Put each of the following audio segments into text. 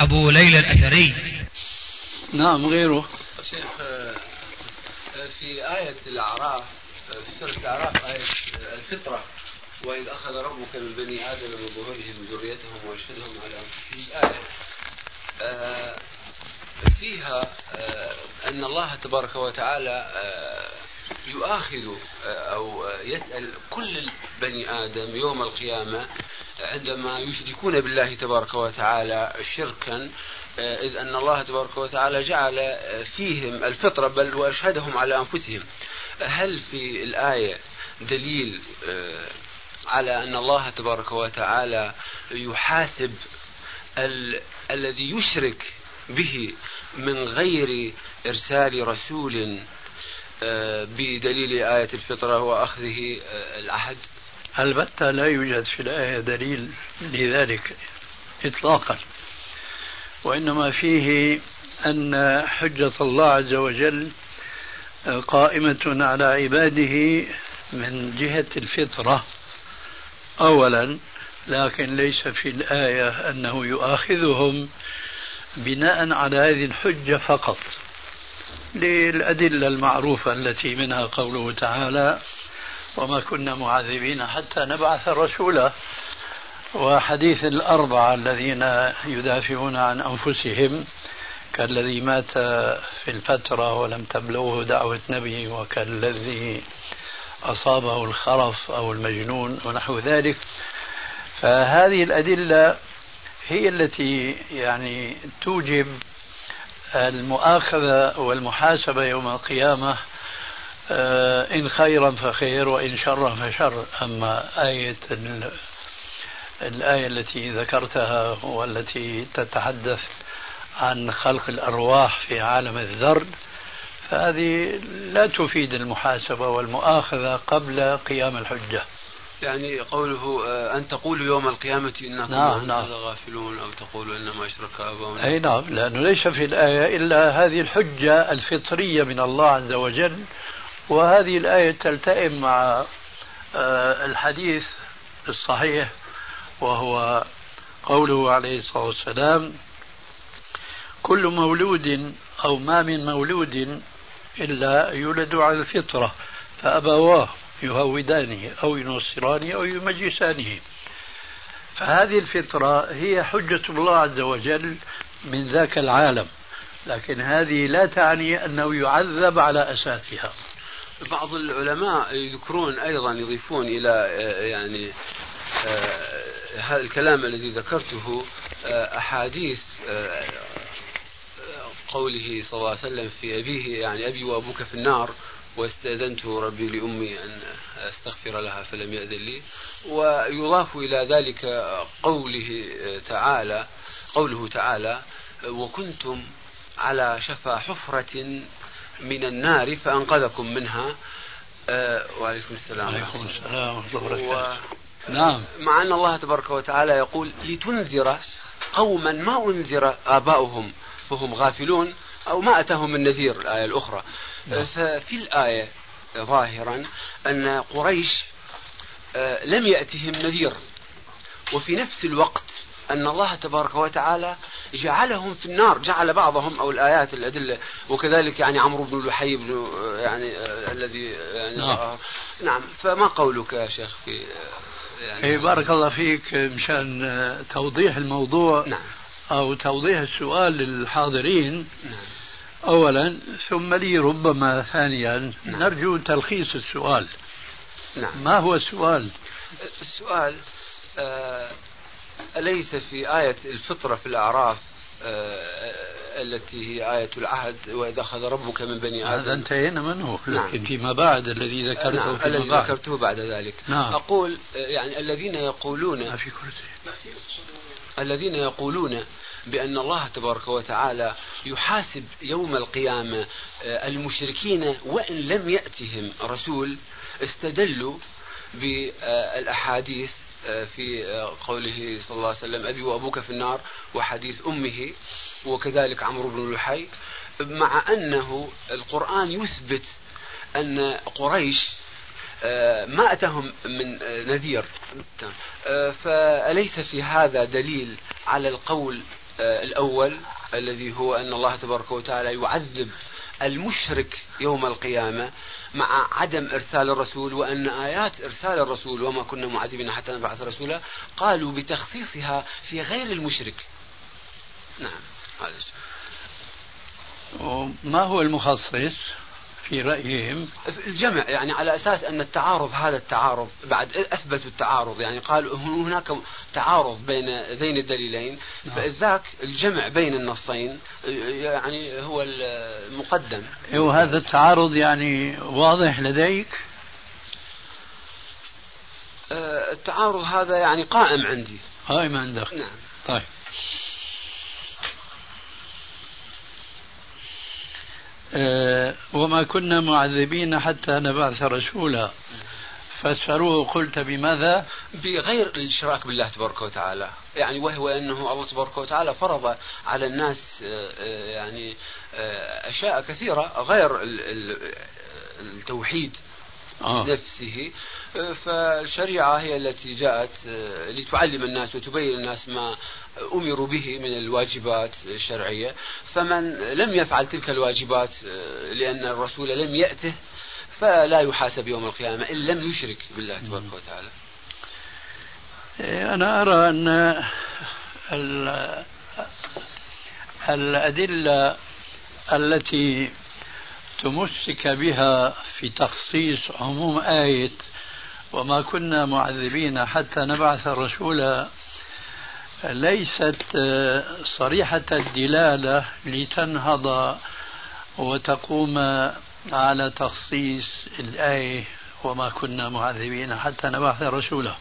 أبو ليلة الأثري. نعم غيره. شيخ، في آية الأعراف، في سورة الأعراف، آية الفطرة، وإذ أخذ ربك من بني آدم من ظهورهم وذريتهم ويشهدهم على أنفسهم، آية فيها أن الله تبارك وتعالى يؤاخذ أو يسأل كل بني آدم يوم القيامة عندما يشركون بالله تبارك وتعالى شركا، إذ أن الله تبارك وتعالى جعل فيهم الفطرة، بل وأشهدهم على أنفسهم. هل في الآية دليل على أن الله تبارك وتعالى يحاسب الذي يشرك به من غير إرسال رسول بدليل آية الفطرة وأخذه العهد؟ البتة لا يوجد في الآية دليل لذلك إطلاقا، وإنما فيه أن حجة الله عز وجل قائمة على عباده من جهة الفطرة أولا، لكن ليس في الآية أنه يؤاخذهم بناء على هذه الحجة فقط، للأدلة المعروفة التي منها قوله تعالى وما كنا معذبين حتى نبعث رسولا، وحديث الأربعة الذين يدافعون عن أنفسهم كالذي مات في الفترة ولم تبلغه دعوة نبي، وكالذي أصابه الخرف أو المجنون ونحو ذلك. فهذه الأدلة هي التي يعني توجب المؤاخذة والمحاسبة يوم القيامة، إن خيرا فخير وإن شرا فشر. أما الآية التي ذكرتها والتي تتحدث عن خلق الأرواح في عالم الذر، فهذه لا تفيد المحاسبة والمؤاخذة قبل قيام الحجة. يعني قوله أن تقولوا يوم القيامة إنكم غافلون، أو تقولوا إنما أشرك آباؤنا. أي نعم، لأنه ليس في الآية إلا هذه الحجة الفطرية من الله عز وجل، وهذه الآية تلتئم مع الحديث الصحيح، وهو قوله عليه الصلاة والسلام كل مولود أو ما من مولود إلا يولد على الفطرة فأبواه يهودانه أو ينصرانه أو يمجسانه. فهذه الفطرة هي حجة الله عز وجل من ذاك العالم، لكن هذه لا تعني أنه يعذب على أساسها. بعض العلماء يذكرون أيضا، يضيفون إلى يعني هذا الكلام الذي ذكرته أحاديث قوله صلى الله عليه وسلم في أبيه، يعني أبي وأبوك في النار واستأذنت ربي لأمي أن أستغفر لها فلم يأذن لي. ويضاف إلى ذلك قوله تعالى وكنتم على شفا حفرة من النار فأنقذكم منها. وعليكم السلام. وعليكم السلام. نعم. مع أن الله تبارك وتعالى يقول لتنذر قوما ما أنذر آباؤهم فهم غافلون، أو ما أتاهم من نذير، الآية الأخرى. ففي الآية ظاهرا أن قريش لم يأتهم نذير، وفي نفس الوقت أن الله تبارك وتعالى جعلهم في النار، جعل بعضهم، أو الآيات الأدلة، وكذلك يعني عمرو بن لحي يعني الذي يعني نعم. فما قولك يا شيخ في يعني بارك الله فيك مشان توضيح الموضوع؟ نعم. أو توضيح السؤال للحاضرين. نعم. أولا، ثم لي ربما ثانيا. نعم. نرجو تلخيص السؤال. نعم. ما هو السؤال؟ السؤال أليس في آية الفطرة في الأعراف التي هي آية العهد وإذا أخذ ربك من بني آدم؟ هذا انتهينا منه. نعم. لكن فيما بعد الذي ذكرته. نعم. في الذي ذكرته بعد ذلك. نعم. أقول يعني الذين يقولون ما في كرسي الذين يقولون بأن الله تبارك وتعالى يحاسب يوم القيامة المشركين وإن لم يأتهم رسول، استدلوا بالأحاديث في قوله صلى الله عليه وسلم أبي وأبوك في النار، وحديث أمه، وكذلك عمرو بن لحي، مع أنه القرآن يثبت أن قريش ما أتهم من نذير، فأليس في هذا دليل على القول الأول الذي هو أن الله تبارك وتعالى يعذب المشرك يوم القيامة مع عدم إرسال الرسول، وأن آيات إرسال الرسول وما كنا معذبين حتى نبعث رسولا قالوا بتخصيصها في غير المشرك؟ نعم. ما هو المخصص في رأيهم؟ الجمع، يعني على أساس أن التعارض، هذا التعارض بعد أثبتوا التعارض، يعني قالوا هناك تعارض بين ذين الدليلين، فذاك الجمع بين النصين يعني هو المقدم. وهذا التعارض يعني واضح لديك؟ التعارض هذا يعني قائم عندي. قائم عندك؟ نعم. طيب، وما كنا معذبين حتى نبعث رسولا، فسروه قلت بماذا؟ بغير الاشراك بالله تبارك وتعالى، يعني وهو انه الله تبارك وتعالى فرض على الناس يعني اشياء كثيره غير التوحيد نفسه، فالشريعه هي التي جاءت لتعلم الناس وتبين الناس ما أمروا به من الواجبات الشرعية، فمن لم يفعل تلك الواجبات لأن الرسول لم يأته فلا يحاسب يوم القيامة إن لم يشرك بالله تبارك وتعالى. أنا أرى أن الأدلة التي تمسك بها في تخصيص عموم آية وما كنا معذبين حتى نبعث الرسول ليست صريحة الدلالة لتنهض وتقوم على تخصيص الآية وما كنا معذبين حتى نبعث رسولا.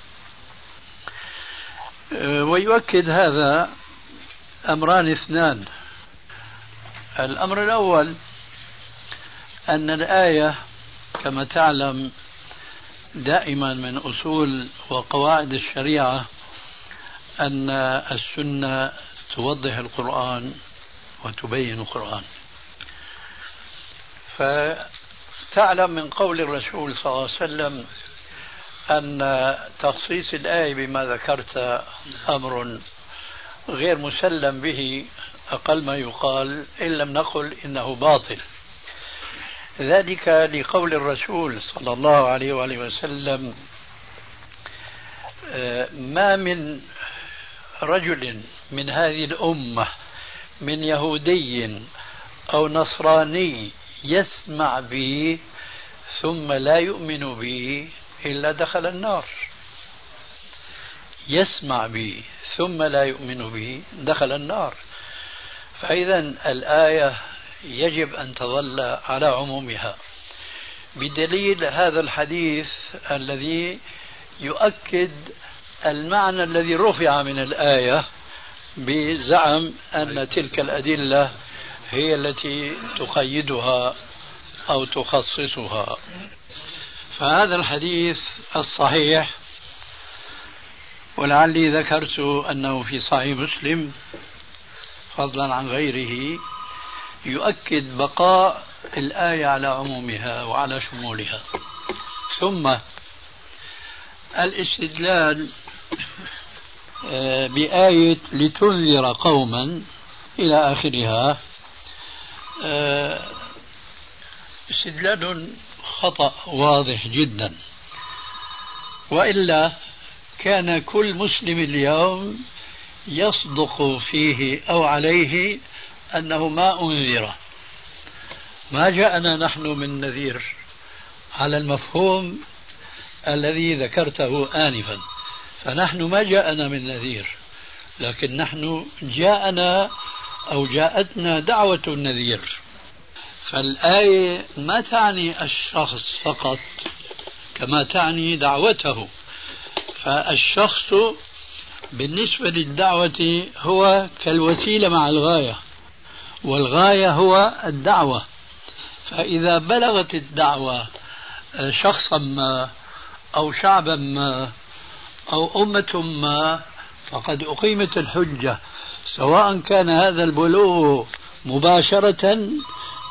ويؤكد هذا أمران اثنان. الأمر الأول أن الآية كما تعلم دائما من أصول وقواعد الشريعة أن السنة توضح القرآن وتبين القرآن، فتعلم من قول الرسول صلى الله عليه وسلم أن تخصيص الآية بما ذكرت أمر غير مسلم به، أقل ما يقال إن لم نقل إنه باطل، ذلك لقول الرسول صلى الله عليه وسلم ما من رجل من هذه الأمة من يهودي أو نصراني يسمع بي ثم لا يؤمن بي إلا دخل النار. يسمع بي ثم لا يؤمن بي دخل النار. فإذا الآية يجب أن تظل على عمومها، بدليل هذا الحديث الذي يؤكد المعنى الذي رفع من الآية بزعم أن تلك الأدلة هي التي تقيدها أو تخصصها. فهذا الحديث الصحيح، ولعلي ذكرت أنه في صحيح مسلم فضلا عن غيره، يؤكد بقاء الآية على عمومها وعلى شمولها. ثم الاستدلال بآية لتنذر قوما إلى آخرها استدلال خطأ واضح جدا، وإلا كان كل مسلم اليوم يصدق فيه أو عليه أنه ما أنذر، ما جاءنا نحن من نذير، على المفهوم الذي ذكرته آنفا. فنحن ما جاءنا من نذير، لكن نحن جاءنا أو جاءتنا دعوة النذير. فالآية ما تعني الشخص فقط كما تعني دعوته، فالشخص بالنسبة للدعوة هو كالوسيلة مع الغاية، والغاية هو الدعوة، فإذا بلغت الدعوة شخصا ما أو شعبا ما أو أمة ما فقد أقيمت الحجة، سواء كان هذا البلوغ مباشرة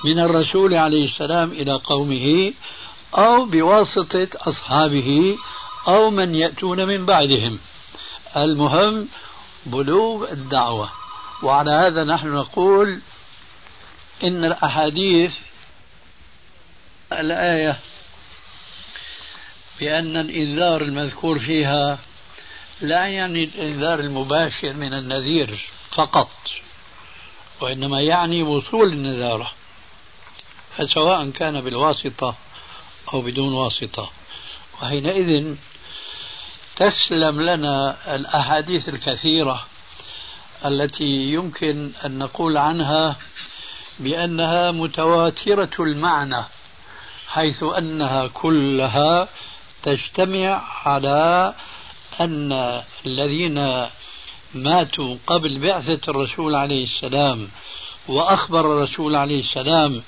من الرسول عليه السلام إلى قومه أو بواسطة أصحابه أو من يأتون من بعدهم، المهم بلوغ الدعوة. وعلى هذا نحن نقول إن الأحاديث الآية بأن الإنذار المذكور فيها لا يعني الإنذار المباشر من النذير فقط، وإنما يعني وصول النذارة، فسواء كان بالواسطة أو بدون واسطة. وحينئذ تسلم لنا الأحاديث الكثيرة التي يمكن أن نقول عنها بأنها متواترة المعنى، حيث أنها كلها تجتمع على أن الذين ماتوا قبل بعثة الرسول عليه السلام وأخبر الرسول عليه السلام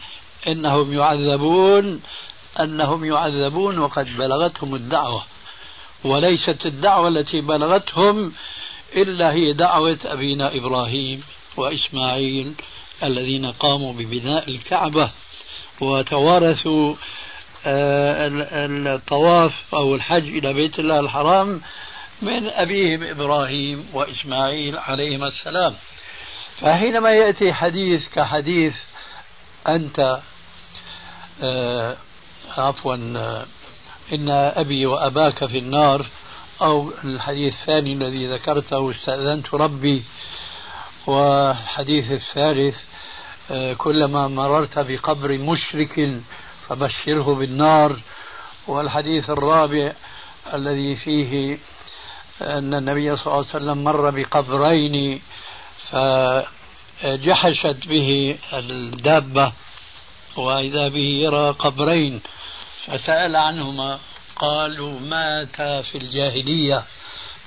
أنهم يعذبون وقد بلغتهم الدعوة، وليست الدعوة التي بلغتهم إلا هي دعوة أبينا إبراهيم وإسماعيل الذين قاموا ببناء الكعبة وتوارثوا الطواف أو الحج إلى بيت الله الحرام من أبيهم إبراهيم وإسماعيل عليهما السلام. فحينما يأتي حديث كحديث أنت عفوا إن أبي وأباك في النار، أو الحديث الثاني الذي ذكرته استأذنت ربي، والحديث الثالث كلما مررت بقبر مشرك فبشره بالنار، والحديث الرابع الذي فيه أن النبي صلى الله عليه وسلم مر بقبرين فجحشت به الدابة وإذا به يرى قبرين فسأل عنهما، قالوا مات في الجاهلية،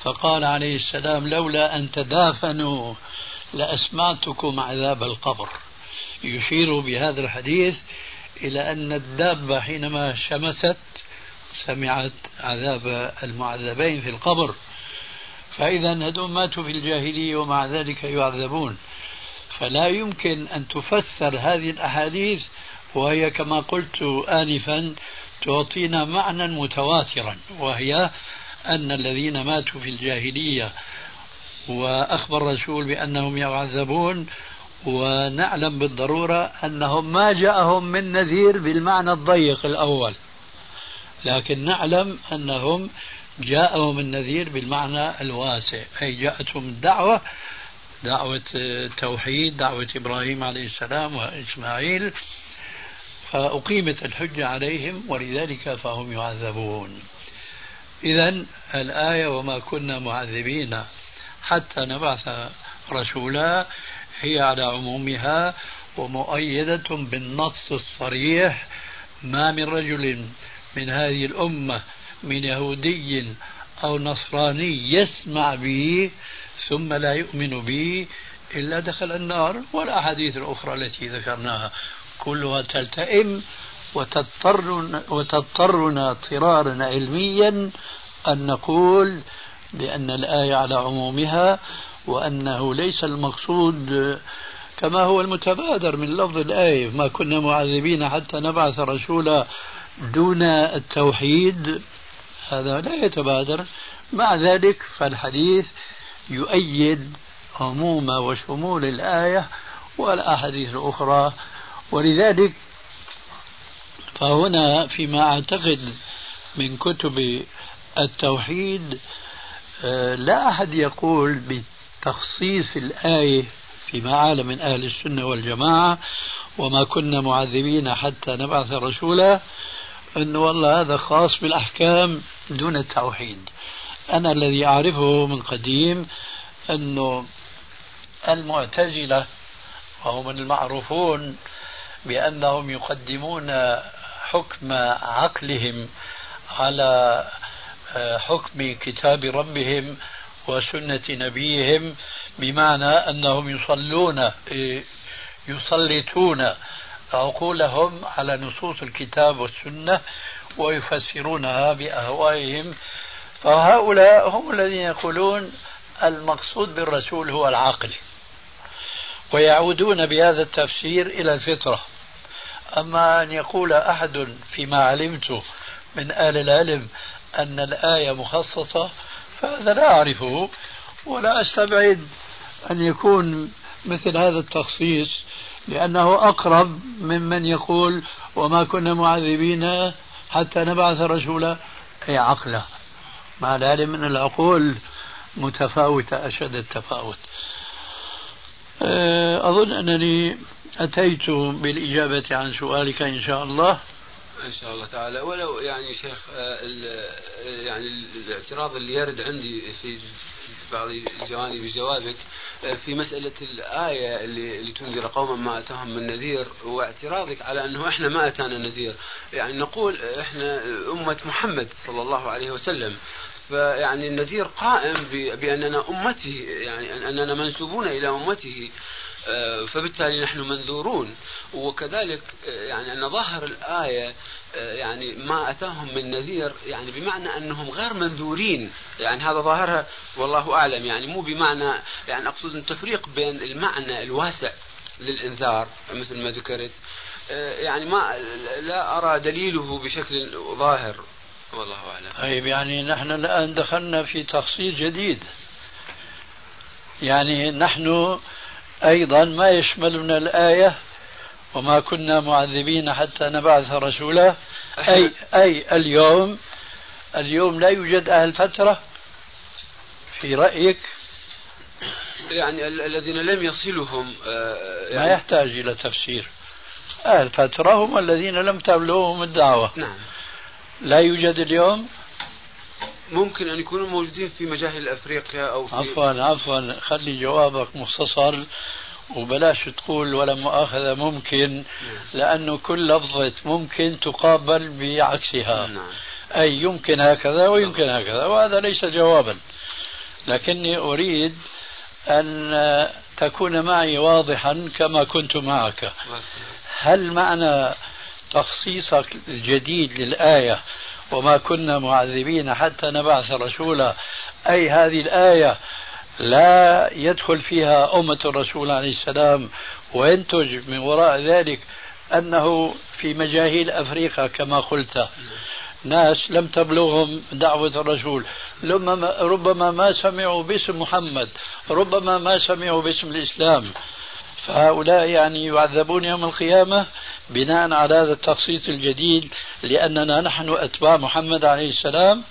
فقال عليه السلام لولا أن تدافنوا لأسمعتكم عذاب القبر، يشير بهذا الحديث إلى أن الدابة حينما شمست سمعت عذاب المعذبين في القبر، فإذا هدوم ماتوا في الجاهلية ومع ذلك يعذبون. فلا يمكن أن تفسر هذه الأحاديث، وهي كما قلت آنفا تعطينا معنى متواترا، وهي أن الذين ماتوا في الجاهلية وأخبر الرسول بأنهم يعذبون، ونعلم بالضرورة أنهم ما جاءهم من نذير بالمعنى الضيق الأول، لكن نعلم أنهم جاءهم النذير بالمعنى الواسع، أي جاءتهم الدعوة، دعوة التوحيد، دعوة إبراهيم عليه السلام وإسماعيل، فأقيمت الحجة عليهم ولذلك فهم يعذبون. إذن الآية وما كنا معذبين حتى نبعث رسولا هي على عمومها، ومؤيدة بالنص الصريح، ما من رجل من هذه الأمة من يهودي أو نصراني يسمع به ثم لا يؤمن به إلا دخل النار، والأحاديث الأخرى التي ذكرناها كلها تلتئم وتضطرنا اضطرارا علميا أن نقول بأن الآية على عمومها، وأنه ليس المقصود كما هو المتبادر من لفظ الآية ما كنا معذبين حتى نبعث رسولا دون التوحيد، هذا لا يتبادر. مع ذلك فالحديث يؤيد عموم وشمول الآية والأحاديث الأخرى، ولذلك فهنا فيما أعتقد من كتب التوحيد لا أحد يقول بتخصيص الآية فيما أعلم من أهل السنة والجماعة وما كنا معذبين حتى نبعث رسولا أنه والله هذا خاص بالأحكام دون التوحيد. أنا الذي أعرفه من قديم أنه المعتزلة وهم المعروفون بأنهم يقدمون حكم عقلهم على حكم كتاب ربهم وسنة نبيهم، بمعنى أنهم يسلطون عقولهم على نصوص الكتاب والسنة ويفسرونها بأهوائهم. فهؤلاء هم الذين يقولون المقصود بالرسول هو العقل، ويعودون بهذا التفسير إلى الفطرة. أما أن يقول أحد فيما علمته من أهل العلم أن الآية مخصصة فهذا لا أعرفه، ولا أستبعد أن يكون مثل هذا التخصيص لأنه أقرب ممن يقول وما كنا معذبين حتى نبعث رسولا، أي عقله، مع العلم أن العقول متفاوتة أشد التفاوت. أظن أنني أتيت بالإجابة عن سؤالك إن شاء الله. إن شاء الله تعالى. ولو يعني شيخ يعني الاعتراض اللي يرد عندي في بعض جوانب جوابك في مسألة الآية اللي تنذر قوما ما أتاهم من نذير، واعتراضك على أنه إحنا ما أتانا نذير، يعني نقول إحنا أمة محمد صلى الله عليه وسلم، فيعني النذير قائم بأننا أمته، يعني أننا منسوبون إلى أمته، فبالتالي نحن منذورون. وكذلك يعني أن ظاهر الآية يعني ما أتاهم من نذير يعني بمعنى أنهم غير منذورين، يعني هذا ظاهرها والله أعلم، يعني مو بمعنى، يعني أقصد التفريق بين المعنى الواسع للإنذار مثل ما ذكرت، يعني ما لا أرى دليله بشكل ظاهر والله أعلم. طيب يعني نحن الآن دخلنا في تخصيص جديد، يعني نحن أيضا ما يشملنا الآية وما كنا معذبين حتى نبعث رسولا، أي اليوم لا يوجد أهل فترة في رأيك، يعني الذين لم يصلهم يعني ما يحتاج إلى تفسير. أهل فترة هم الذين لم تبلغهم الدعوة. نعم. لا يوجد اليوم، ممكن أن يكونوا موجودين في مجاهل أفريقيا أو في... عفوا خلي جوابك مختصر وبلاش تقول ولا مؤاخذة ممكن، لأنه كل لفظة ممكن تقابل بعكسها. أي يمكن هكذا ويمكن هكذا، وهذا ليس جوابا، لكني أريد أن تكون معي واضحا كما كنت معك. هل معنى تخصيصك الجديد للآية وما كنا معذبين حتى نبعث رسولا، أي هذه الآية لا يدخل فيها أمة الرسول عليه السلام، وينتج من وراء ذلك أنه في مجاهيل أفريقيا كما قلت ناس لم تبلغهم دعوة الرسول، ربما ما سمعوا باسم محمد، ربما ما سمعوا باسم الإسلام، فهؤلاء يعني يعذبون يوم القيامة بناء على هذا التخصيص الجديد لأننا نحن أتباع محمد عليه السلام؟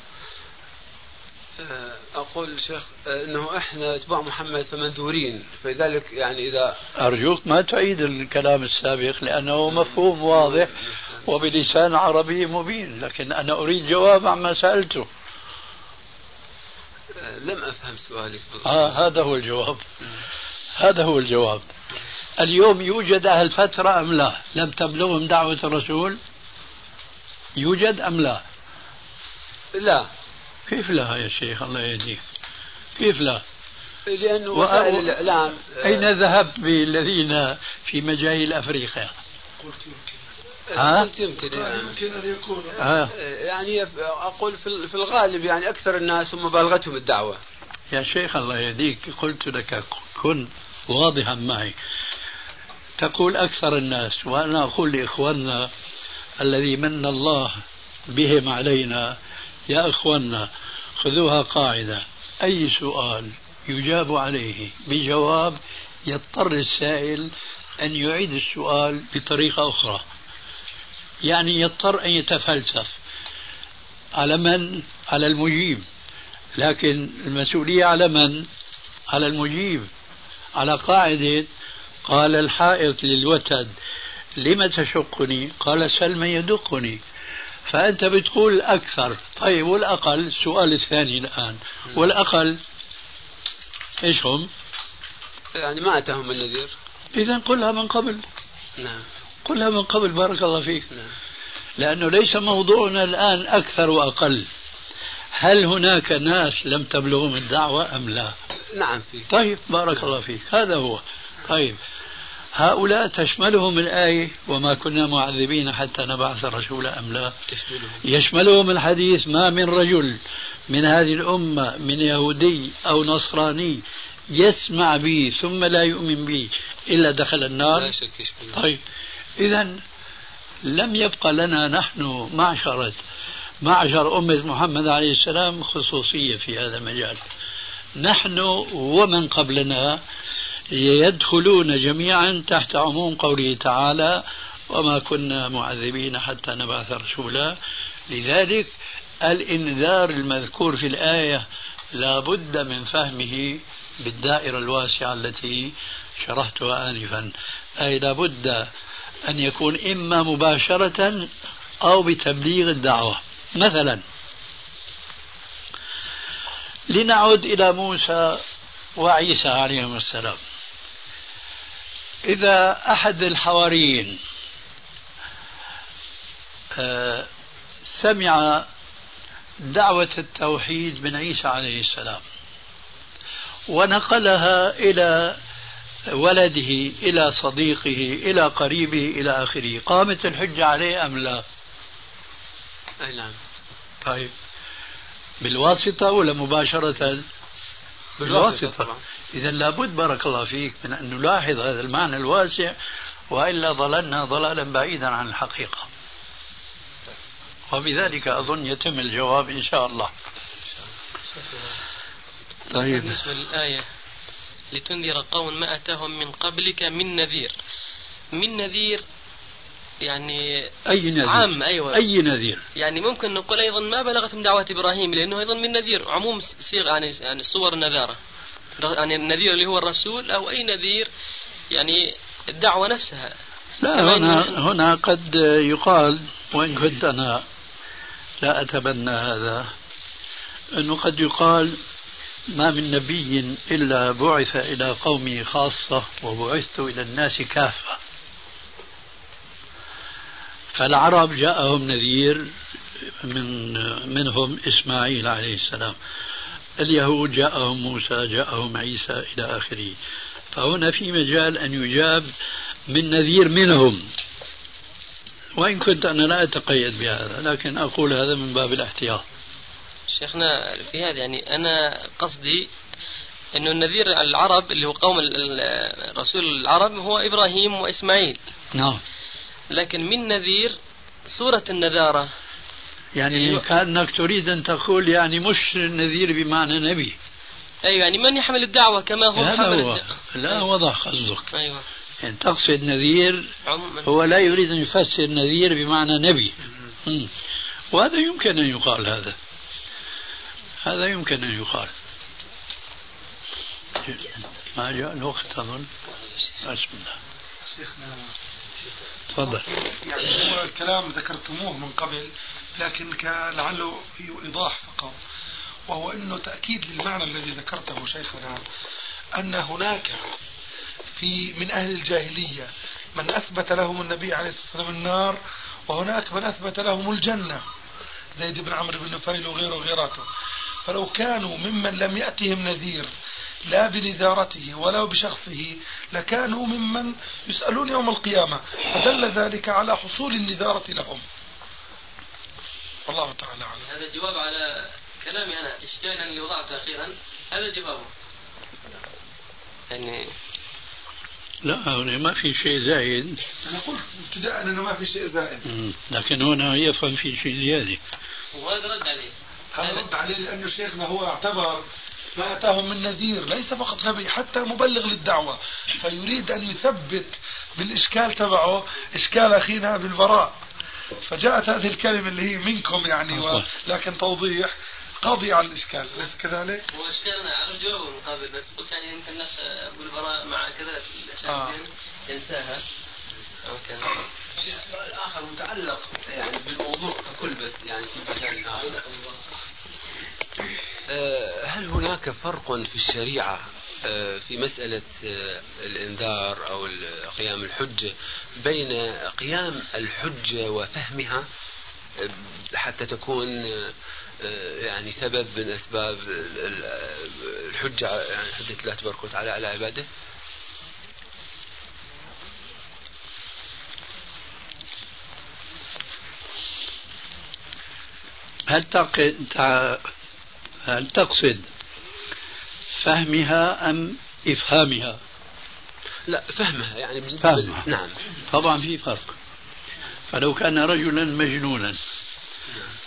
أقول شيخ أنه إحنا أتباع محمد فمنذورين، فلذلك يعني إذا أرجوك ما تعيد الكلام السابق لأنه مفهوم واضح وبلسان عربي مبين، لكن أنا أريد جواب عما سألته. لم أفهم سؤالك. هذا هو الجواب. هذا هو الجواب. اليوم يوجد أهل فترة أم لا لم تبلغهم دعوة الرسول؟ يوجد أم لا؟ لا. كيف لا يا شيخ الله يهديك؟ كيف لا؟ لأنه وسائل الإعلام. أين ذهبت بالذين في مجاهيل أفريقيا؟ قلت يمكن. قلت يمكن أن يكون. يعني أقول في الغالب يعني أكثر الناس هم مبالغتهم الدعوة. يا شيخ الله يهديك قلت لك كن واضحا معي. تقول أكثر الناس، وأنا أقول لإخواننا الذي من الله بهم علينا، يا إخواننا خذوها قاعدة، أي سؤال يجاب عليه بجواب يضطر السائل أن يعيد السؤال بطريقة أخرى، يعني يضطر أن يتفلسف على من؟ على المجيب. لكن المسؤولية على من؟ على المجيب، على قاعدة قال الحائط للوتد لم تشقني؟ قال سل من يدقني. فأنت بتقول أكثر، طيب والأقل؟ السؤال الثاني الآن، والأقل إيش هم؟ يعني ما أتاهم النذير. إذا قلها من قبل. نعم. قلها من قبل بارك الله فيك. نعم. لأنه ليس موضوعنا الآن أكثر وأقل، هل هناك ناس لم تبلغهم الدعوة أم لا؟ نعم فيه. طيب بارك الله فيك، هذا هو. طيب هؤلاء تشملهم الآية وما كنا معذبين حتى نبعث رسولا أم لا؟ يشملهم الحديث ما من رجل من هذه الأمة من يهودي أو نصراني يسمع بي ثم لا يؤمن بي إلا دخل النار. طيب إذن لم يبقى لنا نحن معشر أمة محمد عليه السلام خصوصية في هذا المجال، نحن ومن قبلنا يدخلون جميعا تحت عموم قوله تعالى وما كنا معذبين حتى نبعث رسولا. لذلك الإنذار المذكور في الآية لا بد من فهمه بالدائرة الواسعة التي شرحتها آنفا، أي لا بد أن يكون إما مباشرة أو بتبليغ الدعوة. مثلا لنعود إلى موسى وعيسى عليهم السلام، إذا أحد الحواريين سمع دعوة التوحيد من عيسى عليه السلام ونقلها إلى ولده إلى صديقه إلى قريبه إلى آخره، قامت الحجة عليه أم لا؟ أي نعم. طيب بالواسطة ولا مباشرة؟ بالواسطة. إذا لابد بارك الله فيك من أن نلاحظ هذا المعنى الواسع، وإلا ضللنا ضلالا بعيدا عن الحقيقة. وبذلك أظن يتم الجواب إن شاء الله. طيب بالنسبة للآية لتنذر قوم ما أتاهم من قبلك من نذير، من نذير يعني أي نذير؟ عام. أيوة أي نذير، يعني ممكن نقول أيضا ما بلغتهم دعوة إبراهيم لأنه أيضا من نذير، عموم صيغ يعني صور النذارة، يعني النذير اللي هو الرسول أو أي نذير يعني الدعوة نفسها. لا هنا قد يقال، وإن كنت أنا لا أتبنى هذا، أنه قد يقال ما من نبي إلا بعث إلى قومه خاصة وبعثت إلى الناس كافة، فالعرب جاءهم نذير منهم إسماعيل عليه السلام، اليهود جاءهم موسى جاءهم عيسى إلى آخره، فهنا في مجال أن يجاب من نذير منهم، وإن كنت أنا لا أتقيد بهذا لكن أقول هذا من باب الاحتياط. شيخنا في هذا يعني أنا قصدي أنه النذير العرب اللي هو قوم الرسول العرب هو إبراهيم وإسماعيل. نعم. لكن من نذير صورة النذارة يعني كأنك تريد أن تقول يعني مش نذير بمعنى نبي. أيوة يعني من يحمل الدعوة كما هو يحمل الدعوة. لا وضح قصدك. أيوة يعني تقصد نذير هو لا يريد أن يفسر نذير بمعنى نبي. وهذا يمكن أن يقال، هذا يمكن أن يقال. ما جاء الوقت أظن. بسم الله. شيخنا تفضل. يعني هو الكلام ذكرتموه من قبل لكن لعله فيه إيضاح فقط، وهو أنه تأكيد للمعنى الذي ذكرته شيخنا، أن هناك في من أهل الجاهلية من أثبت لهم النبي عليه الصلاة والسلام النار، وهناك من أثبت لهم الجنة زيد بن عمرو بن نفيل وغيره وغيراته، فلو كانوا ممن لم يأتهم نذير لا بنذارته ولا بشخصه لكانوا ممن يسألون يوم القيامة، فدل ذلك على حصول النذارة لهم. والله تعالى أعلم. هذا الجواب على كلامي أنا، إشكالا اللي وضعته أخيرا هذا جوابه يعني. لا هنا ما في شيء زائد. أنا قلت ابتداء أنه ما في شيء زائد. لكن هنا يفهم في شيء زيادة. وهذا رد عليه. هذا رد عليه لأنه شيخنا هو اعتبر ما أتاهم من نذير ليس فقط نبي، حتى مبلغ للدعوة، فيريد أن يثبت بالإشكال تبعه إشكال أخينا بالبراء، فجاءت هذه الكلمة اللي هي منكم يعني لكن توضيح قاضي على الإشكال، ليس كذلك؟ هو إشكالنا على الجواب من قبل، بس قلت يعني أنت لك بالبراء مع كذلك الأشياء ينساها أو كذا. شيء سؤال آخر متعلق يعني بالموضوع ككل، بس يعني في مجال آخر، هل هناك فرق في الشريعة في مسألة الإنذار أو قيام الحجة بين قيام الحجة وفهمها حتى تكون يعني سبب من أسباب الحجة، يعني حجة الله تبارك وتعالى على عباده. هل تقصد فهمها أم إفهامها؟ لا فهمها، يعني فهمها. نعم طبعا في فرق. فلو كان رجلا مجنونا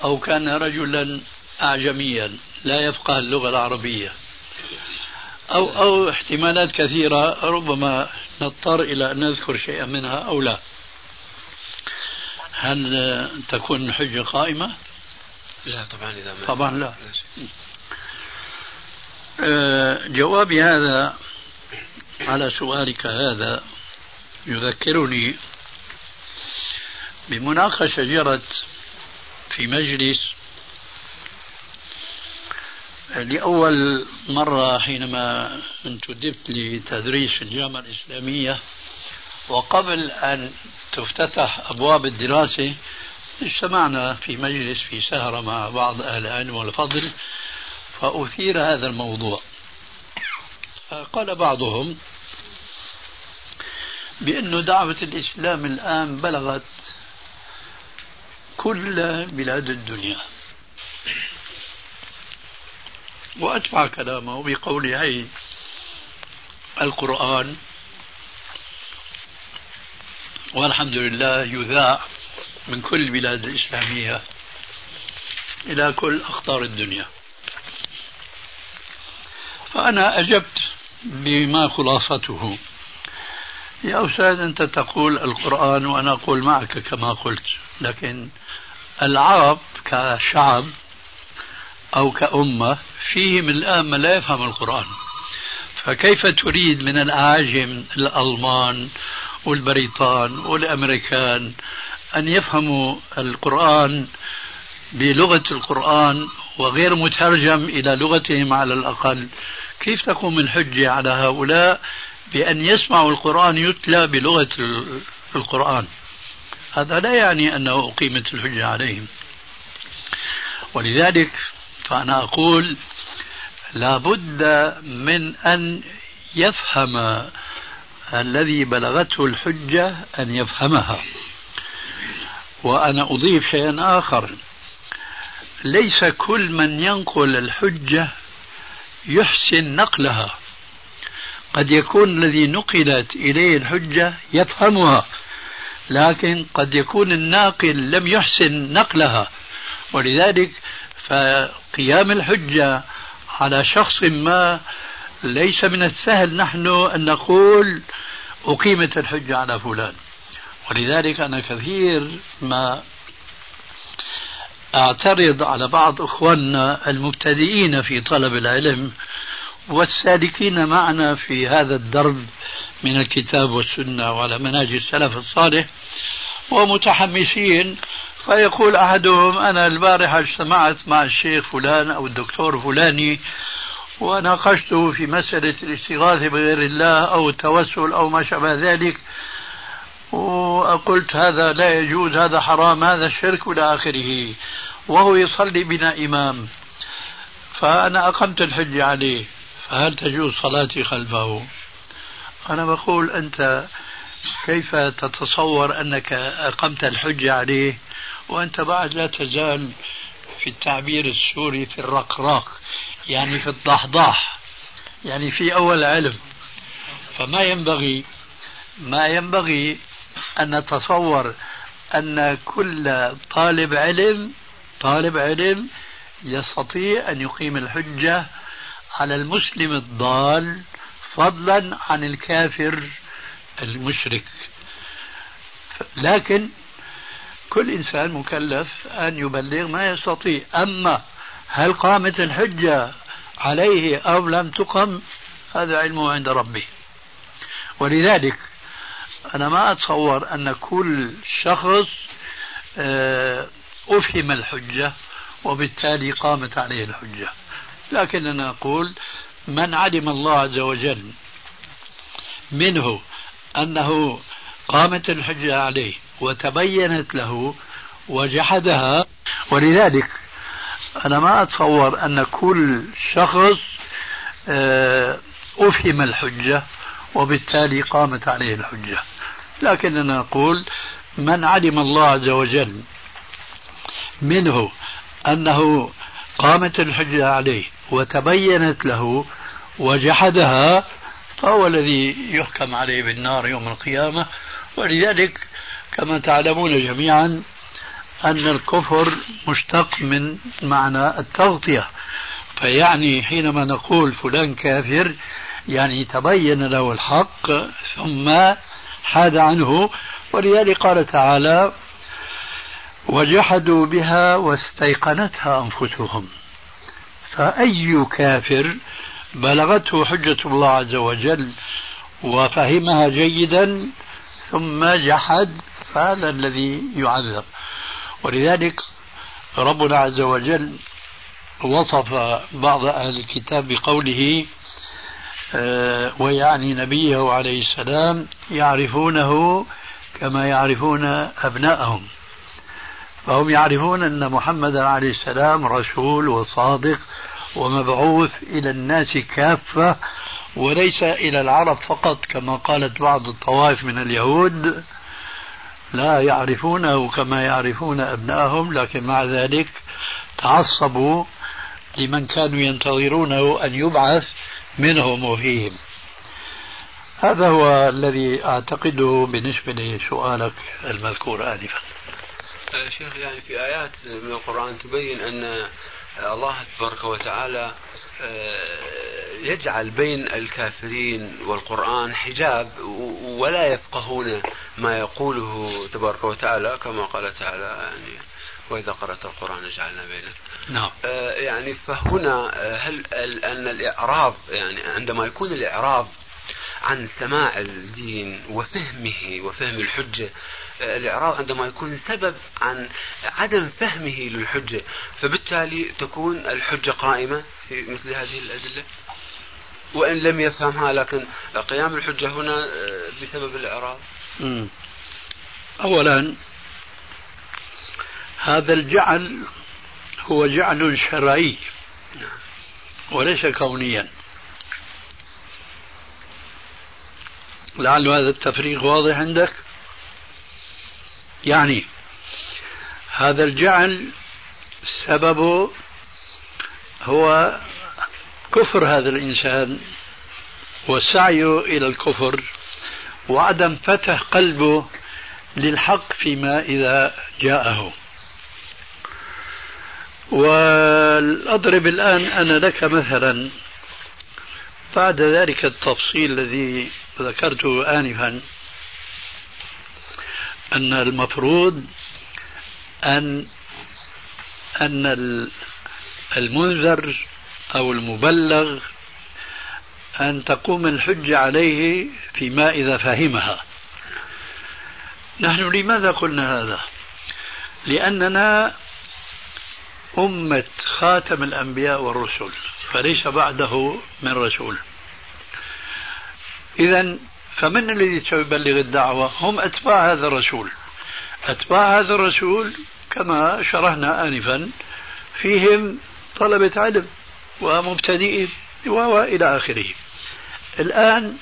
أو كان رجلا أعجميا لا يفقه اللغة العربية أو احتمالات كثيرة، ربما نضطر إلى أن نذكر شيئا منها أو لا، هل تكون حجة قائمة؟ لا طبعا، إذا ما طبعا لا. جوابي هذا على سؤالك هذا يذكرني بمناقشة جرت في مجلس لأول مرة حينما انتدبت لتدريس الجامعة الإسلامية، وقبل أن تفتتح أبواب الدراسة اجتمعنا في مجلس في سهرة مع بعض أهل العلم والفضل، فأثير هذا الموضوع. قال بعضهم بأن دعوة الإسلام الآن بلغت كل بلاد الدنيا، وأتبع كلامه بقوله القرآن والحمد لله يذاع من كل البلاد الإسلامية إلى كل أقطار الدنيا. فأنا أجبت بما خلاصته، يا أستاذ أنت تقول القرآن وأنا أقول معك كما قلت، لكن العرب كشعب أو كأمة فيهم الآن ما لا يفهم القرآن، فكيف تريد من الأعاجم الألمان والبريطان والأمريكان أن يفهموا القرآن بلغة القرآن وغير مترجم إلى لغتهم على الأقل؟ كيف تقوم الحجة على هؤلاء بأن يسمعوا القرآن يتلى بلغة القرآن؟ هذا لا يعني أنه أقيمت الحجة عليهم. ولذلك فأنا أقول لابد من أن يفهم الذي بلغته الحجة أن يفهمها. وأنا أضيف شيئا آخر، ليس كل من ينقل الحجة يحسن نقلها، قد يكون الذي نقلت إليه الحجة يفهمها، لكن قد يكون الناقل لم يحسن نقلها. ولذلك فقيام الحجة على شخص ما ليس من السهل نحن أن نقول أقيمت الحجة على فلان. ولذلك أنا كثير ما أعترض على بعض إخواننا المبتدئين في طلب العلم والسالكين معنا في هذا الدرب من الكتاب والسنة وعلى منهج السلف الصالح ومتحمسين، فيقول أحدهم أنا البارحة اجتمعت مع الشيخ فلان أو الدكتور فلاني وناقشته في مسألة الاستغاثة بغير الله أو التوسل أو ما شابه ذلك، وقلت هذا لا يجوز، هذا حرام، هذا الشرك إلى آخره، وهو يصلي بنا إمام، فأنا أقمت الحجة عليه، فهل تجوز صلاتي خلفه؟ أنا بقول أنت كيف تتصور أنك أقمت الحجة عليه وأنت بعد لا تزال في التعبير السوري في الرقراق، يعني في الضحضاح، يعني في أول علم. فما ينبغي أن نتصور أن كل طالب علم يستطيع أن يقيم الحجة على المسلم الضال، فضلا عن الكافر المشرك. لكن كل إنسان مكلف أن يبلغ ما يستطيع. أما هل قامت الحجة عليه أو لم تقم، هذا علمه عند ربي. ولذلك أنا ما أتصور أن كل شخص أفهم الحجة وبالتالي قامت عليه الحجة، لكننا نقول من علم الله عز وجل منه أنه قامت الحجة عليه وتبينت له وجحدها. ولذلك أنا ما أتصور أن كل شخص أفهم الحجة وبالتالي قامت عليه الحجة، لكننا نقول من علم الله عز وجل منه أنه قامت الحجة عليه وتبينت له وجحدها فهو الذي يحكم عليه بالنار يوم القيامة. ولذلك كما تعلمون جميعا أن الكفر مشتق من معنى التغطية، فيعني حينما نقول فلان كافر يعني تبين له الحق ثم حاد عنه. ولذلك قال تعالى وجحدوا بها واستيقنتها أنفسهم، فأي كافر بلغته حجة الله عز وجل وفهمها جيدا ثم جحد فهذا الذي يعذب. ولذلك ربنا عز وجل وصف بعض أهل الكتاب بقوله ويعني نبيه عليه السلام يعرفونه كما يعرفون أبنائهم، فهم يعرفون أن محمد عليه السلام رسول وصادق ومبعوث إلى الناس كافة وليس إلى العرب فقط كما قالت بعض الطوائف من اليهود، لا يعرفونه كما يعرفون أبنائهم، لكن مع ذلك تعصبوا لمن كانوا ينتظرونه أن يبعث منهم وفيهم. هذا هو الذي أعتقده بالنسبة لسؤالك المذكور آنفا. شيخ يعني في آيات من القرآن تبين أن الله تبارك وتعالى يجعل بين الكافرين والقرآن حجاب ولا يفقهون ما يقوله تبارك وتعالى كما قال تعالى يعني وإذا قرأت القرآن جعلنا بينك. نعم. يعني فهنا هل أن الإعراض يعني عندما يكون الإعراض عن سماع الدين وفهمه وفهم الحجة، الإعراض عندما يكون سبب عن عدم فهمه للحجة فبالتالي تكون الحجة قائمة في مثل هذه الأدلة وإن لم يفهمها، لكن قيام الحجة هنا بسبب الإعراض. أولا هذا الجعل هو جعل شرعي وليس كونيا، لعل هذا التفريق واضح عندك. يعني هذا الجعل سببه هو كفر هذا الإنسان وسعيه إلى الكفر وعدم فتح قلبه للحق فيما إذا جاءه. والأضرب الآن أنا لك مثلا بعد ذلك التفصيل الذي ذكرته آنفا أن المفروض أن المنذر أو المبلغ أن تقوم الحجة عليه فيما إذا فهمها. نحن لماذا قلنا هذا؟ لأننا أمة خاتم الأنبياء والرسل فليس بعده من رسول، إذن فمن الذي سيبلغ الدعوة؟ هم أتباع هذا الرسول. أتباع هذا الرسول كما شرحنا آنفا فيهم طلبة علم ومبتدئين وإلى آخره. الآن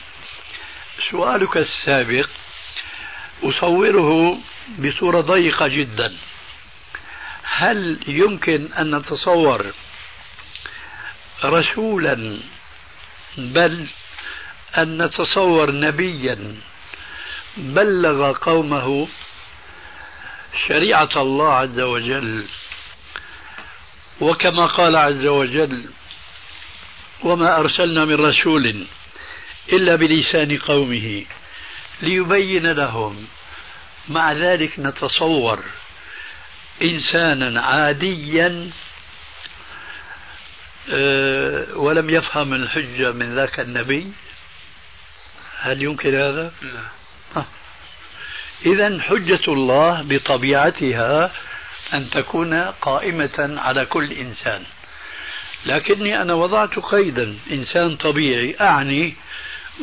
سؤالك السابق أصوره بصورة ضيقة جدا، هل يمكن أن نتصور رسولا بل أن نتصور نبيا بلغ قومه شريعة الله عز وجل؟ وكما قال عز وجل وما أرسلنا من رسول إلا بلسان قومه ليبين لهم، مع ذلك نتصور إنسانا عاديا ولم يفهم الحجة من ذاك النبي؟ هل يمكن هذا؟ لا. إذن حجة الله بطبيعتها أن تكون قائمة على كل إنسان، لكني أنا وضعت قيدا إنسان طبيعي، أعني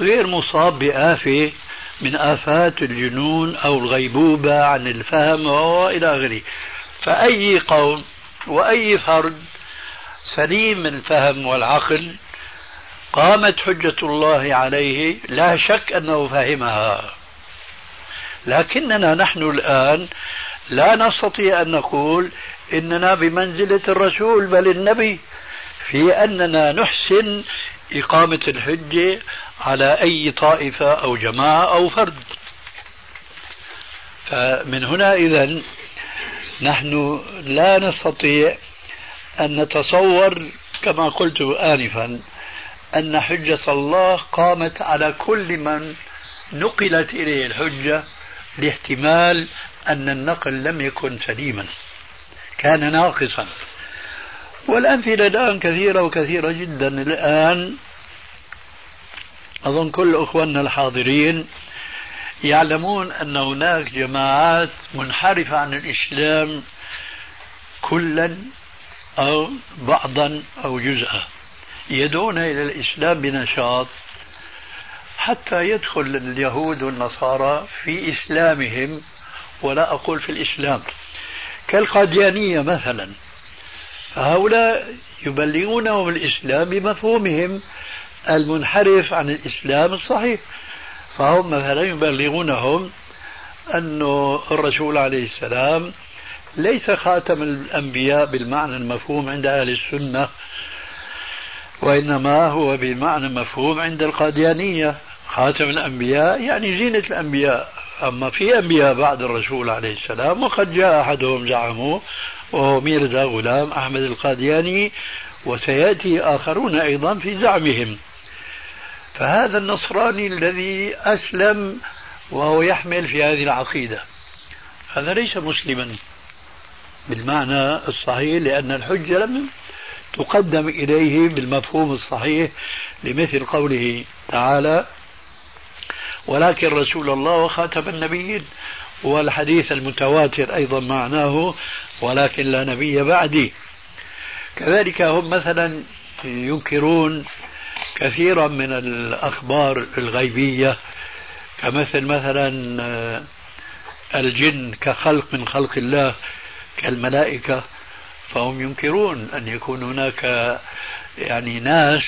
غير مصاب بآفة من آفات الجنون أو الغيبوبة عن الفهم وإلى آخره. فأي قوم وأي فرد سليم من الفهم والعقل قامت حجة الله عليه لا شك أنه فهمها، لكننا نحن الآن لا نستطيع أن نقول إننا بمنزلة الرسول بل النبي في أننا نحسن إقامة الحجة على أي طائفة أو جماعة أو فرد. فمن هنا إذن نحن لا نستطيع أن نتصور كما قلت آنفا أن حجة الله قامت على كل من نقلت إليه الحجة، لاحتمال أن النقل لم يكن سليما، كان ناقصا. والأمثلة الآن كثيرة وكثيرة جدا. الآن أظن كل أخواننا الحاضرين يعلمون أن هناك جماعات منحرفة عن الإسلام كلا أو بعضا أو جزءا، يدعون إلى الإسلام بنشاط حتى يدخل اليهود والنصارى في إسلامهم، ولا أقول في الإسلام، كالقاديانية مثلا. فهؤلاء يبلغونهم الإسلام بمفهومهم المنحرف عن الإسلام الصحيح. فهم مثلا يبلغونهم أن الرسول عليه السلام ليس خاتم الأنبياء بالمعنى المفهوم عند أهل السنة، وإنما هو بمعنى مفهوم عند القاديانية. خاتم الأنبياء يعني زينة الأنبياء، أما في أنبياء بعد الرسول عليه السلام، وقد جاء أحدهم زعموه وهو ميرزا غلام أحمد القادياني، وسيأتي آخرون أيضا في زعمهم. فهذا النصراني الذي أسلم وهو يحمل في هذه العقيدة هذا ليس مسلما بالمعنى الصحيح، لأن الحجة لم تقدم إليه بالمفهوم الصحيح، لمثل قوله تعالى ولكن رسول الله وخاتم النبيين، والحديث المتواتر أيضا معناه ولكن لا نبي بعدي. كذلك هم مثلا ينكرون كثيرا من الأخبار الغيبية، كمثل مثلا الجن كخلق من خلق الله كالملائكة، فهم ينكرون أن يكون هناك يعني ناس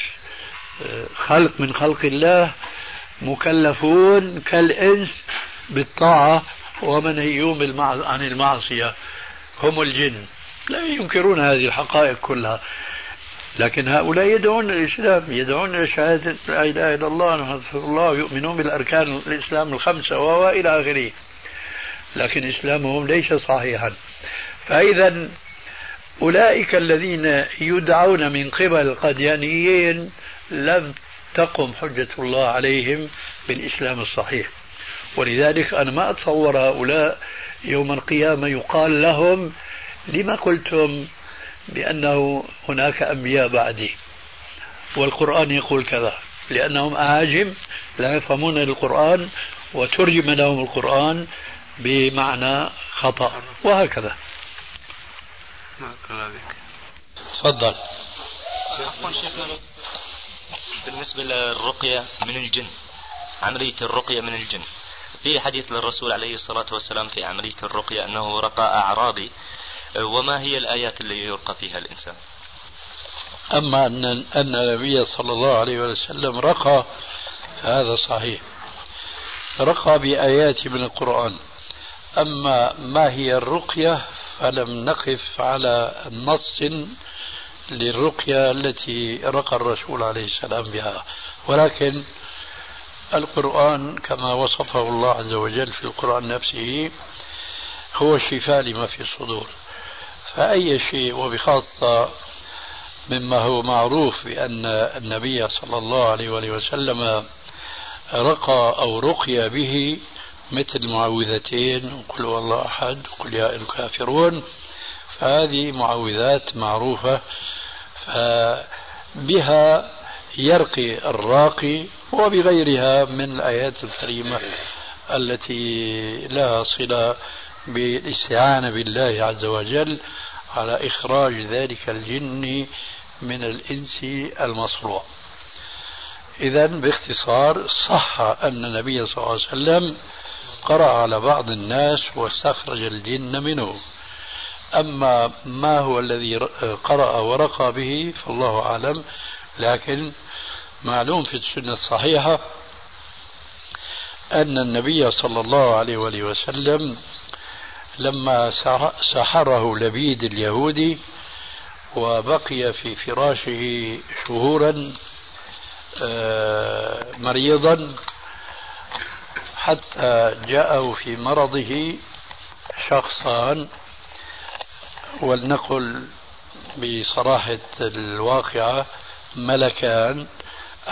خلق من خلق الله مكلفون كالإنس بالطاعة ومنهيون عن المعصية، هم الجن. لا ينكرون هذه الحقائق كلها، لكن هؤلاء يدعون الإسلام، يدعون لشهادة لا إله إلا الله محمد رسول الله، يؤمنون بالأركان الإسلام الخمسة وإلى آخره، لكن إسلامهم ليس صحيحا. فإذا أولئك الذين يدعون من قبل القاديانيين لم تقم حجة الله عليهم بالإسلام الصحيح. ولذلك أنا ما أتصور هؤلاء يوم القيامة يقال لهم لما قلتم بأنه هناك أنبياء بعدي والقرآن يقول كذا، لأنهم أعاجم لا يفهمون القرآن وترجم لهم القرآن بمعنى خطأ وهكذا. تفضل. بالنسبة للرقية من الجن، عملية الرقية من الجن، في حديث للرسول عليه الصلاة والسلام في عملية الرقية أنه رقى أعرابي، وما هي الآيات اللي يرقى فيها الإنسان؟ أما أن النبي صلى الله عليه وسلم رقى هذا صحيح، رقى بآيات من القرآن. أما ما هي الرقية فلم نقف على نص للرقية التي رقى الرسول عليه السلام بها، ولكن القرآن كما وصفه الله عز وجل في القرآن نفسه هو الشفاء لما في الصدور، فأي شيء وبخاصة مما هو معروف بأن النبي صلى الله عليه وسلم رقى أو رقي به، مثل معوذتين وقل هو الله أحد وقل يا الكافرون، فهذه معوذات معروفة، فبها يرقي الراقي، وبغيرها من الآيات الكريمة التي لها صلة بالاستعانة بالله عز وجل على إخراج ذلك الجن من الإنس المصروع. إذا باختصار صح أن النبي صلى الله عليه وسلم قرأ على بعض الناس واستخرج الجن منه، أما ما هو الذي قرأ ورقى به فالله أعلم، لكن معلوم في السنة الصحيحة أن النبي صلى الله عليه وسلم لما سحره لبيد اليهودي وبقي في فراشه شهورا مريضا حتى جاءه في مرضه شخصان، ولنقل بصراحة الواقعة ملكان،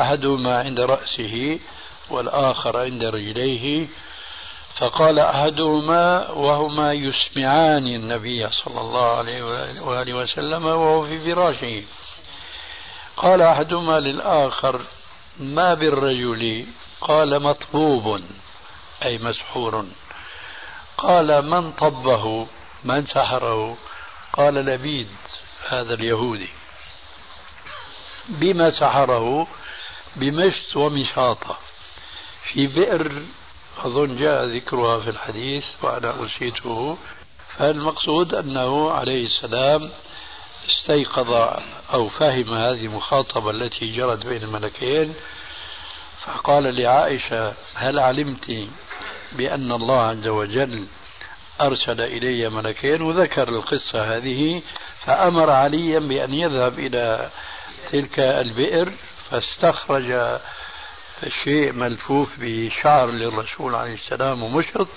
أحدهما عند رأسه والآخر عند رجليه، فقال أحدهما وهما يسمعان النبي صلى الله عليه وآله وسلم وهو في فراشه، قال أحدهما للآخر ما بالرجل؟ قال مطبوب أي مسحور. قال من طبه؟ من سحره؟ قال لبيد هذا اليهودي. بما سحره؟ بمشط ومشاطة في بئر أظن جاء ذكرها في الحديث وأنا أنسيته، فالمقصود أنه عليه السلام استيقظ أو فهم هذه المخاطبة التي جرت بين الملكين، فقال لعائشة هل علمت بأن الله عز وجل أرسل إلي ملكين، وذكر القصة هذه، فأمر عليا بأن يذهب إلى تلك البئر فاستخرج شيء ملفوف بشعر للرسول عليه السلام ومشط،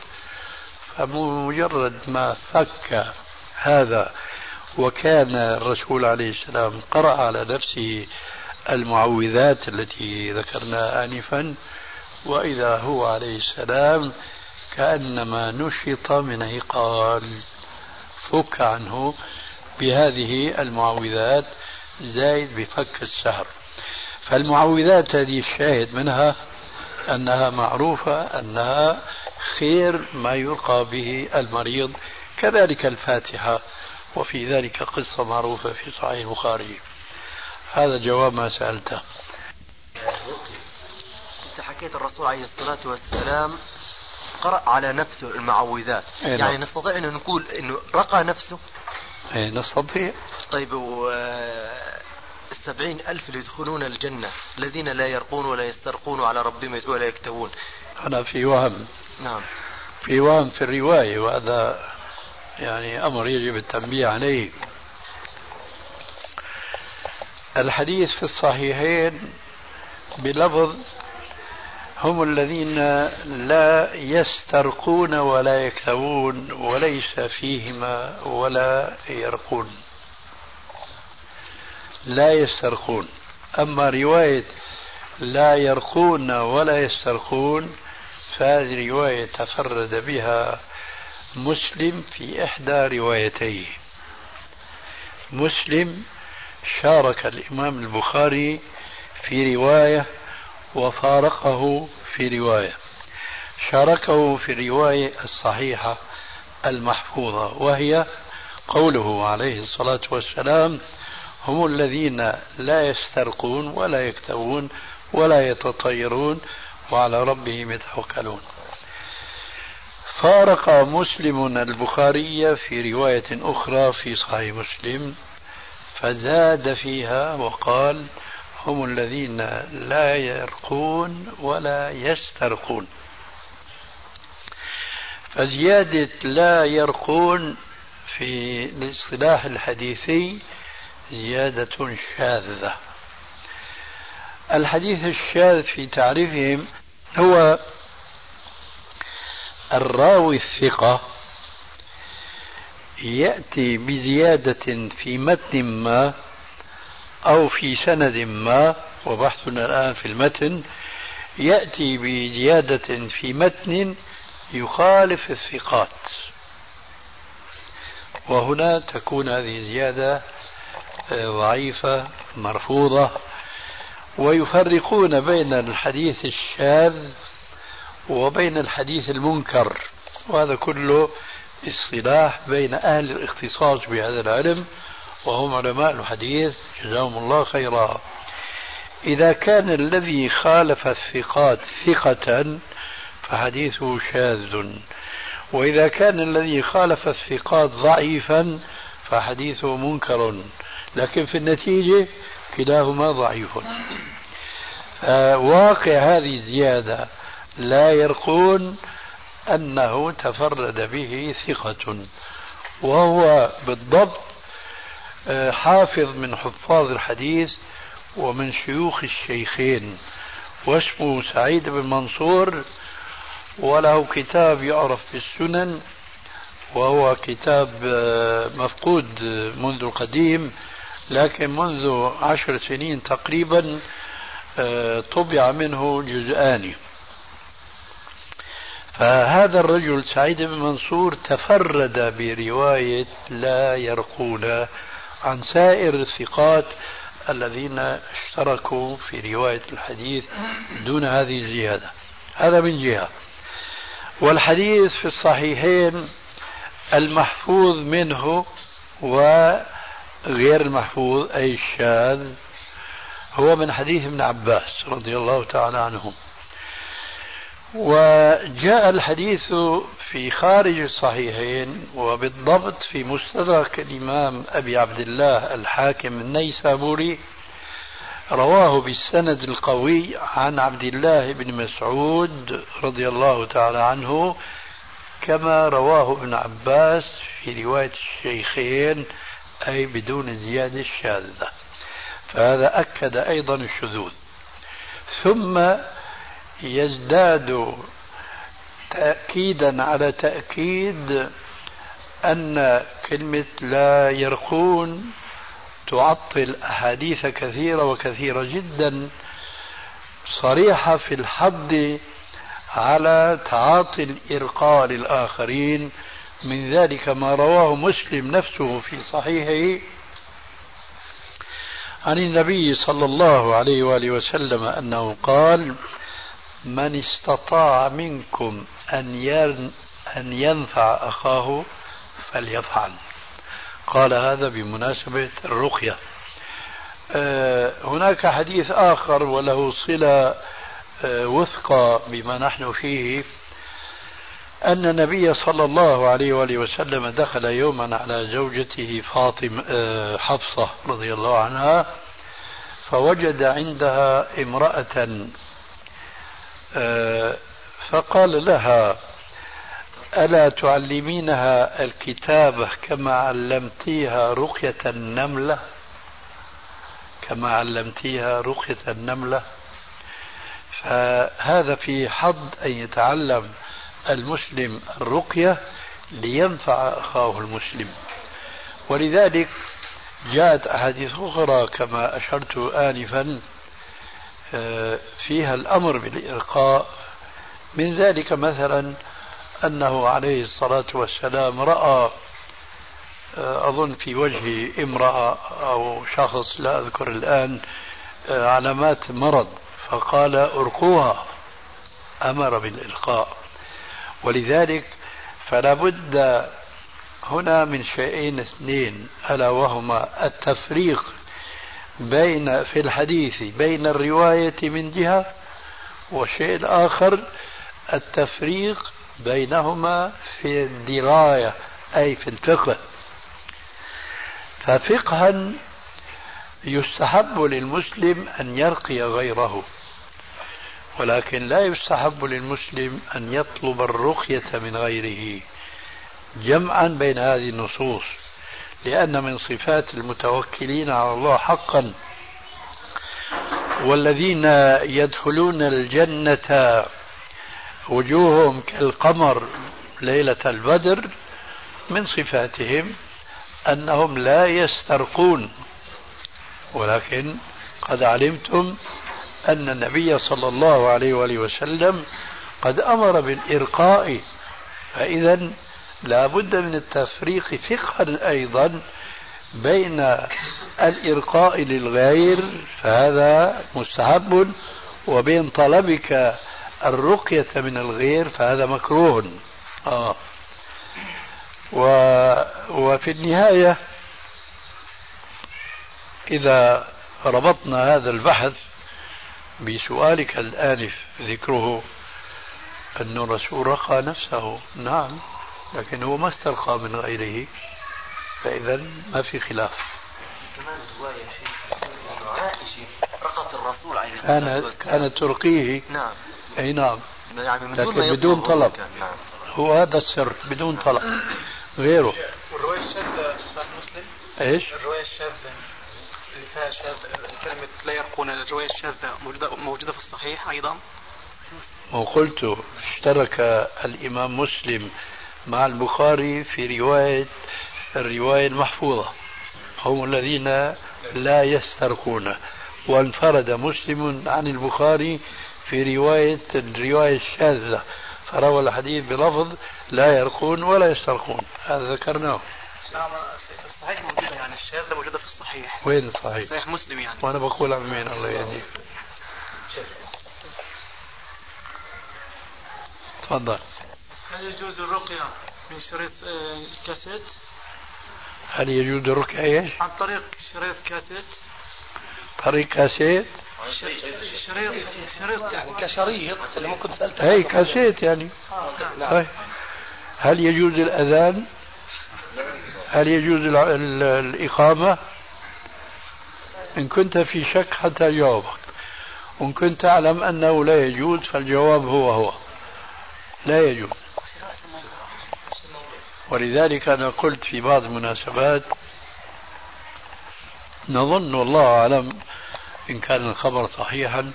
فمجرد ما فك هذا وكان الرسول عليه السلام قرأ على نفسه المعوذات التي ذكرناها آنفا، وإذا هو عليه السلام كأنما نشط من عقال فك عنه بهذه المعوذات زائد بفك السحر. فالمعوذات هذه الشاهد منها أنها معروفة أنها خير ما يلقى به المريض، كذلك الفاتحة، وفي ذلك قصة معروفة في صحيح البخاري. هذا جواب ما سألته. أنت حكيت الرسول عليه الصلاة والسلام قرأ على نفسه المعوذات، يعني نستطيع أن نقول أنه رقى نفسه؟ أي نستطيع. طيب 70,000 يدخلون الجنة الذين لا يرقون ولا يسترقون على ربهم ولا يكتوون. أنا في وهم. نعم. في وهم في الرواية، وهذا يعني أمر يجب التنبيه عليه. الحديث في الصحيحين بلفظ هم الذين لا يسترقون ولا يكتوون وليس فيهما ولا يرقون. لا يسترقون. أما رواية لا يرقون ولا يسترقون فهذه رواية تفرد بها مسلم في إحدى روايتيه. مسلم شارك الإمام البخاري في رواية وفارقه في رواية، شاركه في الرواية الصحيحة المحفوظة وهي قوله عليه الصلاة والسلام هم الذين لا يسترقون ولا يكتوون ولا يتطيرون وعلى ربهم يتوكلون. فارق مسلم البخاري في رواية أخرى في صحيح مسلم فزاد فيها وقال هم الذين لا يرقون ولا يسترقون، فزيادة لا يرقون في الاصطلاح الحديثي زيادة شاذة. الحديث الشاذ في تعريفهم هو الراوي الثقة يأتي بزيادة في متن ما أو في سند ما، وبحثنا الآن في المتن، يأتي بزيادة في متن يخالف الثقات، وهنا تكون هذه الزيادة ضعيفة مرفوضة. ويفرقون بين الحديث الشاذ وبين الحديث المنكر، وهذا كله اصطلاح بين أهل الاختصاص بهذا العلم وهم علماء الحديث جزاهم الله خيرا. إذا كان الذي خالف الثقات ثقة فحديثه شاذ، وإذا كان الذي خالف الثقات ضعيفا فحديثه منكر، لكن في النتيجة كلاهما ضعيف. واقع هذه الزيادة لا يرقون أنه تفرد به ثقة، وهو بالضبط حافظ من حفاظ الحديث ومن شيوخ الشيخين، واسمه سعيد بن منصور، وله كتاب يعرف بالسنن، وهو كتاب مفقود منذ القديم، لكن منذ 10 سنين تقريبا طبع منه جزءان. فهذا الرجل سعيد بن منصور تفرد برواية لا يرقون عن سائر الثقات الذين اشتركوا في رواية الحديث دون هذه الزيادة. هذا من جهة. والحديث في الصحيحين المحفوظ منه وغير المحفوظ أي الشاذ هو من حديث ابن عباس رضي الله تعالى عنهم، وجاء الحديث في خارج الصحيحين وبالضبط في مستدرك الإمام أبي عبد الله الحاكم النيسابوري، رواه بالسند القوي عن عبد الله بن مسعود رضي الله تعالى عنه كما رواه ابن عباس في رواية الشيخين، أي بدون الزيادة الشاذة، فهذا أكد أيضا الشذوذ. ثم يزداد تأكيدا على تأكيد أن كلمة لا يرقون تعطل أحاديث كثيرة وكثيرة جدا صريحة في الحض على تعاطي الإرقاء للآخرين، من ذلك ما رواه مسلم نفسه في صحيحه عن النبي صلى الله عليه وآله وسلم أنه قال: من استطاع منكم أن ينفع أخاه فليفعل. قال هذا بمناسبة الرقية. هناك حديث آخر وله صلة وثقة بما نحن فيه، أن النبي صلى الله عليه وآله وسلم دخل يوما على زوجته فاطمة حفصة رضي الله عنها، فوجد عندها امرأة، فقال لها: ألا تعلمينها الكتابة كما علمتيها رقية النملة؟ فهذا في حظ أن يتعلم المسلم الرقية لينفع أخاه المسلم. ولذلك جاءت أحاديث أخرى كما أشرت آنفا فيها الأمر بالإرقاء، من ذلك مثلا أنه عليه الصلاة والسلام رأى أظن في وجه امرأة أو شخص لا أذكر الآن علامات مرض، فقال: أرقوها، أمر بالإلقاء. ولذلك فلا بد هنا من شيئين اثنين، ألا وهما التفريق بين في الحديث بين الرواية من جهة، والشيء الآخر التفريق بينهما في الدراية أي في الفقه. ففقها يستحب للمسلم أن يرقي غيره، ولكن لا يستحب للمسلم أن يطلب الرقية من غيره، جمعا بين هذه النصوص، لأن من صفات المتوكلين على الله حقا: والذين يدخلون الجنة وجوههم كالقمر ليلة البدر، من صفاتهم أنهم لا يسترقون. ولكن قد علمتم أن النبي صلى الله عليه وآله وسلم قد أمر بالإرقاء، فإذا لا بد من التفريق فقها أيضا بين الإرقاء للغير، فهذا مستحب، وبين طلبك الرقية من الغير، فهذا مكروه. وفي النهاية إذا ربطنا هذا البحث بسؤالك الآنف ذكره أن الرسول رقى نفسه، نعم، لكن هو ما استرقى من غيره، فإذا ما في خلاف. كانت ترقيه، نعم، أي نعم، يعني من لكن بدون طلب، نعم. هو هذا السر بدون طلب غيره. والرواية الشاذة صحيح مسلم، ايش الرواية الشاذة اللي فيها كلمة لا يرقون؟ الرواية الشاذة موجودة في الصحيح أيضا. وقلت اشترك الإمام مسلم مع البخاري في رواية الرواية المحفوظة، هم الذين لا يسترقون، وانفرد مسلم عن البخاري في رواية الرواية الشاذة، فروى الحديث بلفظ لا يرقون ولا يسترقون، هذا ذكرناه. في الصحيح موجودة، يعني الشاذة موجودة في الصحيح. وين الصحيح؟ صحيح مسلم يعني. وأنا بقول عمين الله يهديك. تفضل. هل يجوز الرقية من شريط كاسيت؟ هل يجوز الرقية ايش؟ عن طريق شريط كاسيت. طريق كاسيت؟ شريط يعني كشريط اللي ممكن سألته. هي كاسيت يعني. نعم. هل يجوز الأذان؟ هل يجوز الإقامة؟ إن كنت في شك حتى جاوبك، وإن كنت تعلم أنه لا يجوز فالجواب هو لا يجوز. ولذلك أنا قلت في بعض المناسبات، نظن والله أعلم إن كان الخبر صحيحا،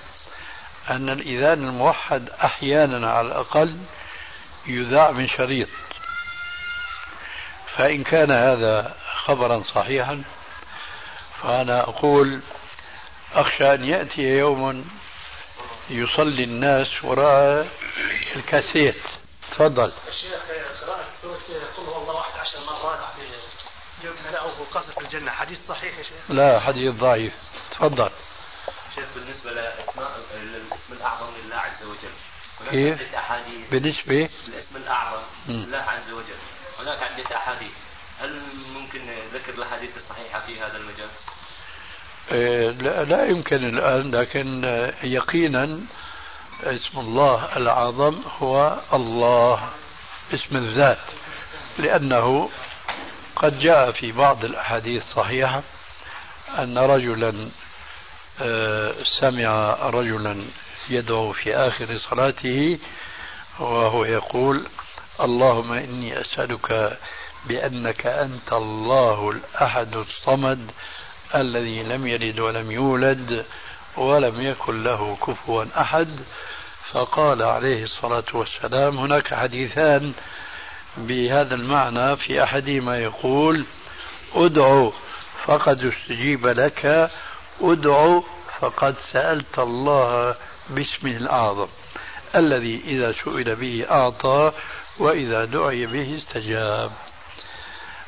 أن الإذان الموحد أحيانا على الأقل يذاع من شريط، فإن كان هذا خبرا صحيحا فأنا أقول أخشى أن يأتي يوم يصلي الناس وراء الكاسيت. تفضل. الشيخ قرأت قل هو الله واحد 10 مرات في يومنا لا أبو القاسم في الجنة، حديث صحيح يا شيخ؟ لا، حديث ضعيف. تفضل. شيخ بالنسبة لأسماء الاسم الأعظم لله عز وجل، هناك عدة أحاديث بالنسبة للاسم الأعظم لله عز وجل، هناك عدة أحاديث، هل ممكن ذكر الأحاديث الصحيحة في هذا المجال؟ لا يمكن الآن، لكن يقينا اسم الله الأعظم هو الله، اسم الذات، لأنه قد جاء في بعض الأحاديث الصحيحة أن رجلا سمع رجلا يدعو في آخر صلاته وهو يقول اللهم إني أسألك بأنك أنت الله الأحد الصمد الذي لم يلد ولم يولد ولم يكن له كفوا أحد، فقال عليه الصلاة والسلام. هناك حديثان بهذا المعنى، في أحدهما يقول ادعو فقد استجيب لك، ادعو فقد سألت الله باسمه الأعظم الذي إذا سئل به أعطى وإذا دعي به استجاب.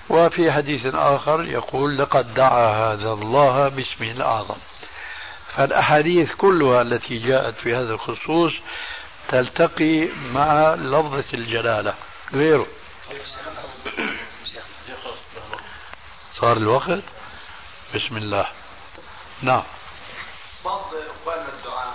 وفي حديث آخر يقول لقد دعا هذا الله باسمه الأعظم. فالأحاديث كلها التي جاءت في هذا الخصوص تلتقي مع لفظة الجلالة، غيره. صار الوقت، بسم الله. نعم. بعض أقوال الدعاء